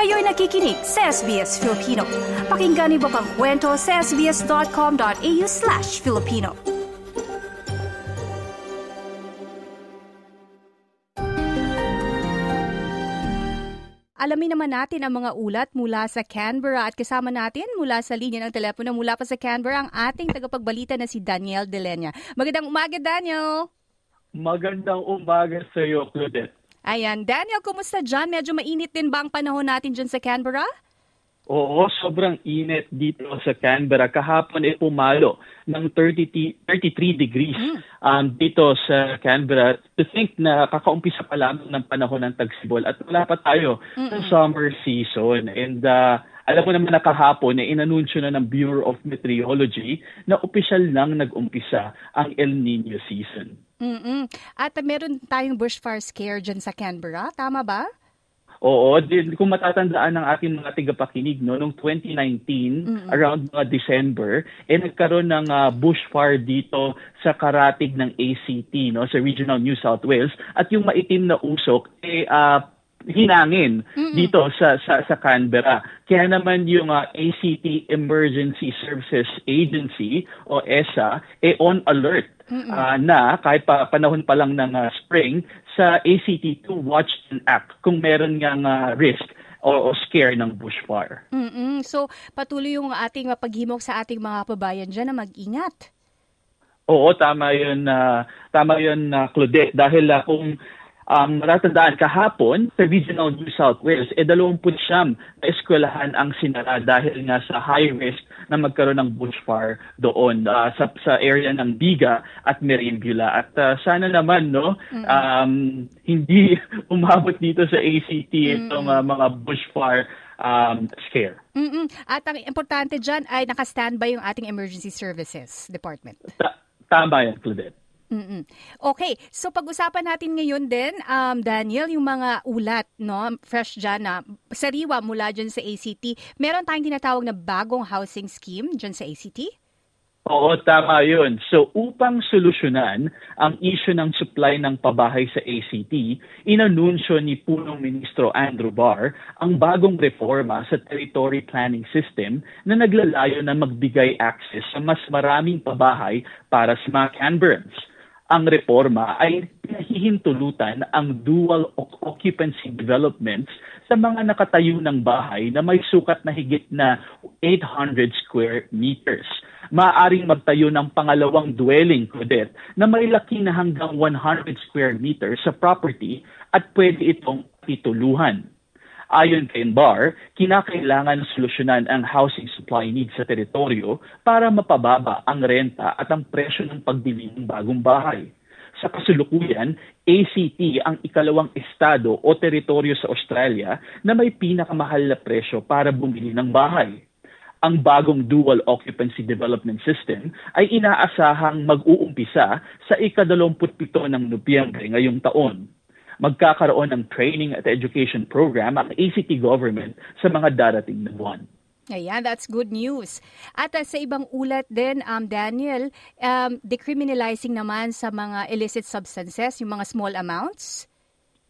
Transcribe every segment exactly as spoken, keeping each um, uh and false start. Kayo'y nakikinig sa S B S Filipino. Pakinggan niyo pa ang kwento sa s b s dot com dot a u slash Filipino. Alamin naman natin ang mga ulat mula sa Canberra at kasama natin mula sa linya ng telepono mula pa sa Canberra ang ating tagapagbalita na si Daniel Dileña. Magandang umaga, Daniel! Magandang umaga sa iyo, Claudette. Ayan, Daniel, kumusta dyan? Medyo mainit din ba ang panahon natin dyan sa Canberra? Oo, sobrang init dito sa Canberra. Kahapon ay pumalo ng thirty-three degrees um, dito sa Canberra. To think na kakaumpisa pa lang ng panahon ng tagsibol at wala pa tayo ng summer season. And uh, alam mo naman na kahapon ay inanunsyo na ng Bureau of Meteorology na opisyal nang nag-umpisa ang El Nino season. Mm-mm. At uh, meron tayong bushfire scare dyan sa Canberra, tama ba? Oo, din, kung matatandaan ng ating mga tigapakinig, no, noong twenty nineteen, mm-hmm. around uh, December, eh, nagkaroon ng uh, bushfire dito sa karatig ng A C T, no, sa Regional New South Wales, at yung maitim na usok, eh, uh, hinangin mm-hmm. dito sa, sa, sa Canberra. Kaya naman yung uh, A C T Emergency Services Agency, o E S A, eh, on alert. Uh, na kahit pa, panahon pa lang ng uh, spring sa A C T to watch and act kung meron ngang uh, risk o, o scare ng bushfire. Mm-mm. So patuloy yung ating mapaghimok sa ating mga kababayan dyan na mag-ingat. Oo, tama yun, uh, tama yun uh, Claudette, dahil uh, kung Um, matatandaan kahapon sa Regional New South Wales, e dalawampu't siyam na eskwelahan ang sinara dahil nga sa high risk na magkaroon ng bushfire doon uh, sa, sa area ng Biga at Merimbula. At uh, sana naman no um, hindi umabot dito sa A C T itong uh, mga bushfire um, scare. Mm-mm. At ang importante dyan ay naka-standby yung ating Emergency Services Department. Ta- tama yan, Claudette. Mm-mm. Okay, so pag-usapan natin ngayon din, um, Daniel, yung mga ulat, no, fresh dyan na sariwa mula dyan sa A C T. Meron tayong tinatawag na bagong housing scheme dyan sa A C T? Oo, tama yun. So upang solusyonan ang issue ng supply ng pabahay sa A C T, inanunsyo ni Punong Ministro Andrew Barr ang bagong reforma sa territory planning system na naglalayo na magbigay access sa mas maraming pabahay para sa mga Canberrans. Ang reforma ay pinahihintulutan ang dual occupancy developments sa mga nakatayo ng bahay na may sukat na higit na eight hundred square meters. Maaaring magtayo ng pangalawang dwelling, Claudette, na may laki na hanggang one hundred square meters sa property at pwede itong tituluhan. Ayon kay Barr, kinakailangan solusyonan ang housing supply needs sa teritoryo para mapababa ang renta at ang presyo ng pagbili ng bagong bahay. Sa kasalukuyan, A C T ang ikalawang estado o teritoryo sa Australia na may pinakamahal na presyo para bumili ng bahay. Ang bagong dual occupancy development system ay inaasahang mag-uumpisa sa ikadalawamputpito ng Nobyembre ngayong taon. Magkakaroon ng training at education program ang A C T government sa mga darating na buwan. Ayan, that's good news. At uh, sa ibang ulat din, um, Daniel, um, decriminalizing naman sa mga illicit substances, yung mga small amounts?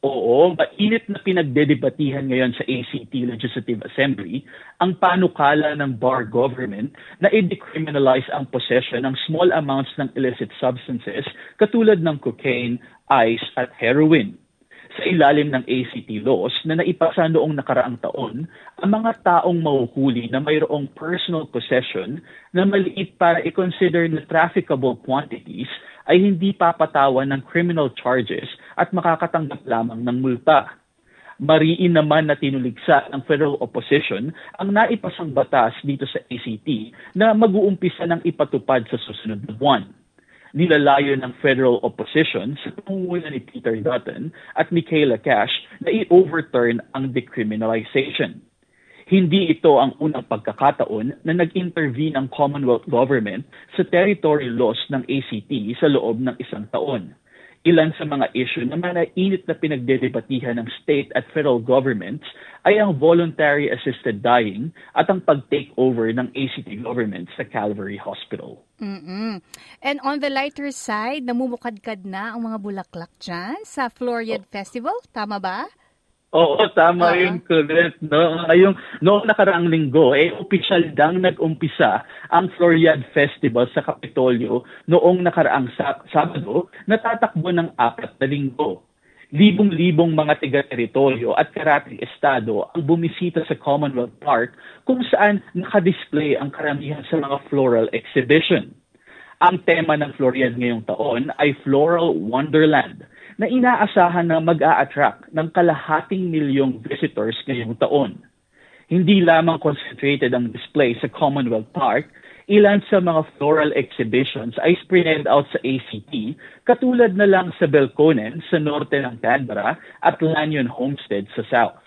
Oo, mainit na pinagdedebatihan ngayon sa A C T Legislative Assembly ang panukala ng Barr government na i-decriminalize ang possession ng small amounts ng illicit substances katulad ng cocaine, ice at heroin. Sa ilalim ng A C T laws na naipasa noong nakaraang taon, ang mga taong mahuhuli na mayroong personal possession na maliit para i-consider na trafficable quantities ay hindi papatawan ng criminal charges at makakatanggap lamang ng multa. Mariin naman na tinuligsa ng federal opposition ang naipasang batas dito sa A C T na mag-uumpisa ng ipatupad sa susunod na buwan. nilalayo ng federal opposition sa pangunguna ni Peter Dutton at Michaela Cash na i-overturn ang decriminalization. Hindi ito ang unang pagkakataon na nag-intervene ang Commonwealth government sa territory laws ng A C T sa loob ng isang taon. Ilan sa mga issue na manainit na pinagdedebatihan ng state at federal governments ay ang voluntary assisted dying at ang pag-takeover ng A C T government sa Calvary Hospital. Mm-mm. And on the lighter side, namumukadkad na ang mga bulaklak dyan sa Floriade oh. Festival, tama ba? Oo, tama uh-huh. yun, correct. No? Ngayong noong nakaraang linggo, eh, opisyal dang nag-umpisa ang Floriade Festival sa Kapitolyo noong nakaraang sab- Sabado na tatakbo ng apat na linggo. Libong-libong mga tiga-teritoryo at karating estado ang bumisita sa Commonwealth Park kung saan nakadisplay ang karamihan sa mga floral exhibition. Ang tema ng Floriade ngayong taon ay Floral Wonderland, na inaasahan na mag-a-attract ng kalahating milyong visitors ngayong taon. Hindi lamang concentrated ang display sa Commonwealth Park, ilan sa mga floral exhibitions ay spread out sa A C T, katulad na lang sa Belconen sa norte ng Canberra at Lanyon Homestead sa south.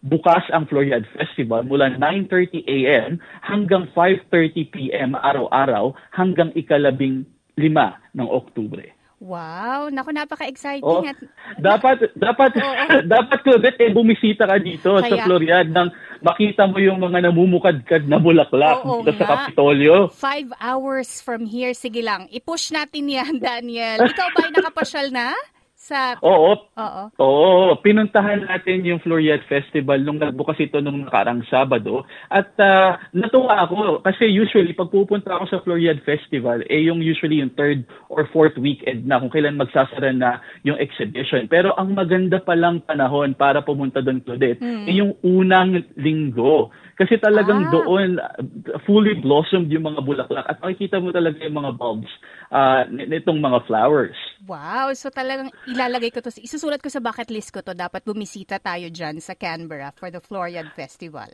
Bukas ang Floriade Festival mula nine thirty a.m. hanggang five thirty p.m. araw-araw hanggang ikalabing lima ng Oktubre. Wow, naku, napaka-exciting. Oh, at dapat dapat oh. dapat Claudette, eh, bumisita ka dito Kaya. sa Floriade nang makita mo yung mga namumukadkad na bulaklak oh, dito oh, sa Kapitolyo. Five hours from here, sige lang. I-push natin yan, Daniel. Ikaw ba ay nakapasyal na? Sa... Oo, oo. Oo, pinuntahan natin yung Floriade Festival nung nagbukas ito nung nakarang Sabado at uh, natuwa ako kasi usually pag pupunta ako sa Floriade Festival eh yung usually yung third or fourth weekend na kung kailan magsasara na yung exhibition. Pero ang maganda palang panahon para pumunta doon, Claudette, mm. eh yung unang linggo. Kasi talagang ah. doon, fully blossomed yung mga bulaklak at makikita mo talaga yung mga bulbs uh, nitong mga flowers. Wow, so talagang ilalagay ko to, isusulat ko sa bucket list ko to, dapat bumisita tayo dyan sa Canberra for the Floriade Festival.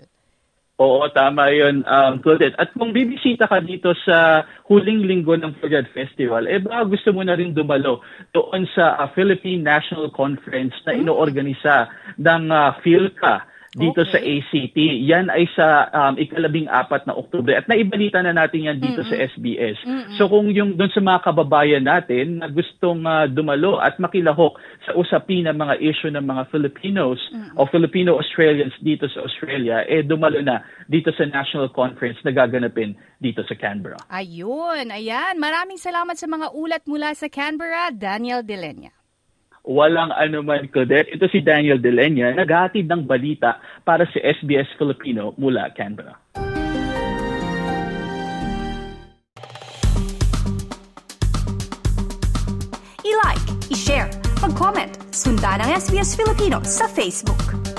Oo, tama yun, um, Claudette. At kung bibisita ka dito sa huling linggo ng Floriade Festival, eh baka gusto mo na rin dumalo doon sa uh, Philippine National Conference na inoorganisa ng uh, FILCA dito okay. sa A C T. Yan ay sa um, ikalabing apat na Oktubre. At naibalita na natin yan dito mm-hmm. sa S B S. Mm-hmm. So kung yung doon sa mga kababayan natin na gustong uh, dumalo at makilahok sa usapin ng mga issue ng mga Filipinos mm-hmm. o Filipino-Australians dito sa Australia, eh dumalo na dito sa National Conference na gaganapin dito sa Canberra. Ayun, ayan. Maraming salamat sa mga ulat mula sa Canberra, Daniel Dileña. Walang anuman, Claudette. Ito si Daniel Dileña, naghahatid ng balita para sa si S B S Filipino mula Canberra. I-like, i-share, mag-comment, sundan ang S B S Filipino sa Facebook.